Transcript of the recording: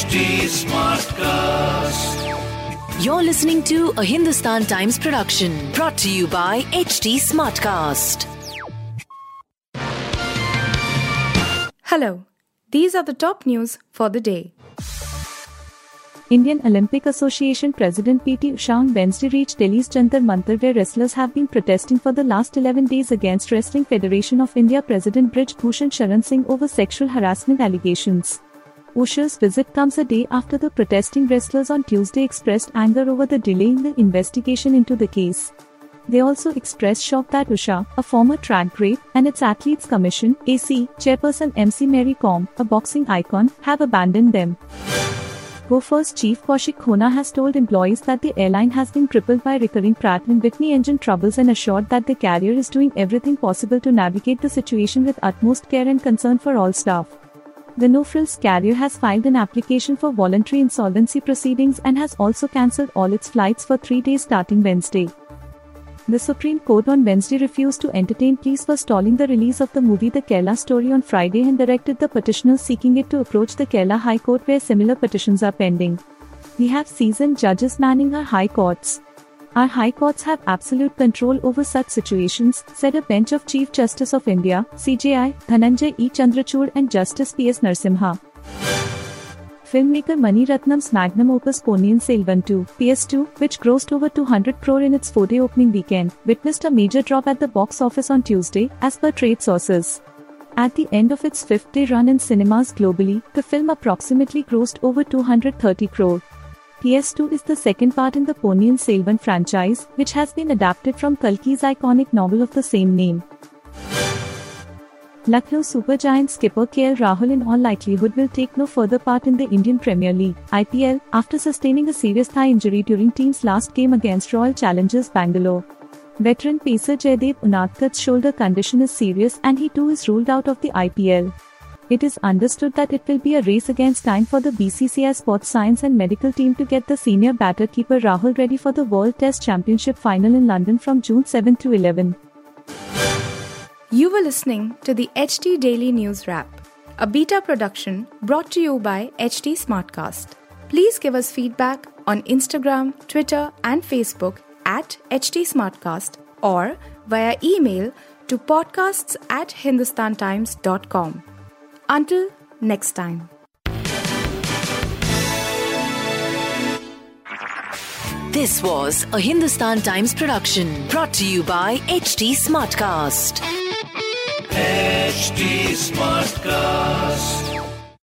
HT Smartcast. You're listening to a Hindustan Times production brought to you by HT Smartcast. Hello, these are the top news for the day. Indian Olympic Association President PT Usha on Wednesday reached Delhi's Jantar Mantar, where wrestlers have been protesting for the last 11 days against Wrestling Federation of India President Brij Bhushan Sharan Singh over sexual harassment allegations. Usha's visit comes a day after the protesting wrestlers on Tuesday expressed anger over the delay in the investigation into the case. They also expressed shock that Usha, a former track great, and its Athletes Commission (AC) chairperson MC Mary Kom, a boxing icon, have abandoned them. Go First chief Kausik Hona has told employees that the airline has been crippled by recurring Pratt & Whitney engine troubles and assured that the carrier is doing everything possible to navigate the situation with utmost care and concern for all staff. The no-frills carrier has filed an application for voluntary insolvency proceedings and has also cancelled all its flights for 3 days starting Wednesday. The Supreme Court on Wednesday refused to entertain pleas for stalling the release of the movie The Kerala Story on Friday and directed the petitioners seeking it to approach the Kerala High Court, where similar petitions are pending. "We have seasoned judges manning our high courts. Our high courts have absolute control over such situations," said a bench of Chief Justice of India (CJI) Dhananjay E. Chandrachur and Justice P.S. Narsimha. Filmmaker Mani Ratnam's magnum opus Ponniyin Selvan 2 (PS2), which grossed over 200 crore in its 4-day opening weekend, witnessed a major drop at the box office on Tuesday, as per trade sources. At the end of its 5th-day run in cinemas globally, the film approximately grossed over 230 crore. PS2 is the second part in the Ponniyin Selvan franchise, which has been adapted from Kalki's iconic novel of the same name. Lucknow Supergiants skipper K.L. Rahul in all likelihood will take no further part in the Indian Premier League (IPL) after sustaining a serious thigh injury during team's last game against Royal Challengers Bangalore. Veteran pacer Jaydev Unadkat's shoulder condition is serious and he too is ruled out of the IPL. It is understood that it will be a race against time for the BCCI sports science and medical team to get the senior batter keeper Rahul ready for the World Test Championship Final in London from June 7 to 11. You were listening to the HT Daily News Wrap, a beta production brought to you by HT Smartcast. Please give us feedback on Instagram, Twitter and Facebook at HT Smartcast or via email to podcasts@hindustantimes.com. Until next time. This was a Hindustan Times production brought to you by HT Smartcast. HT Smartcast.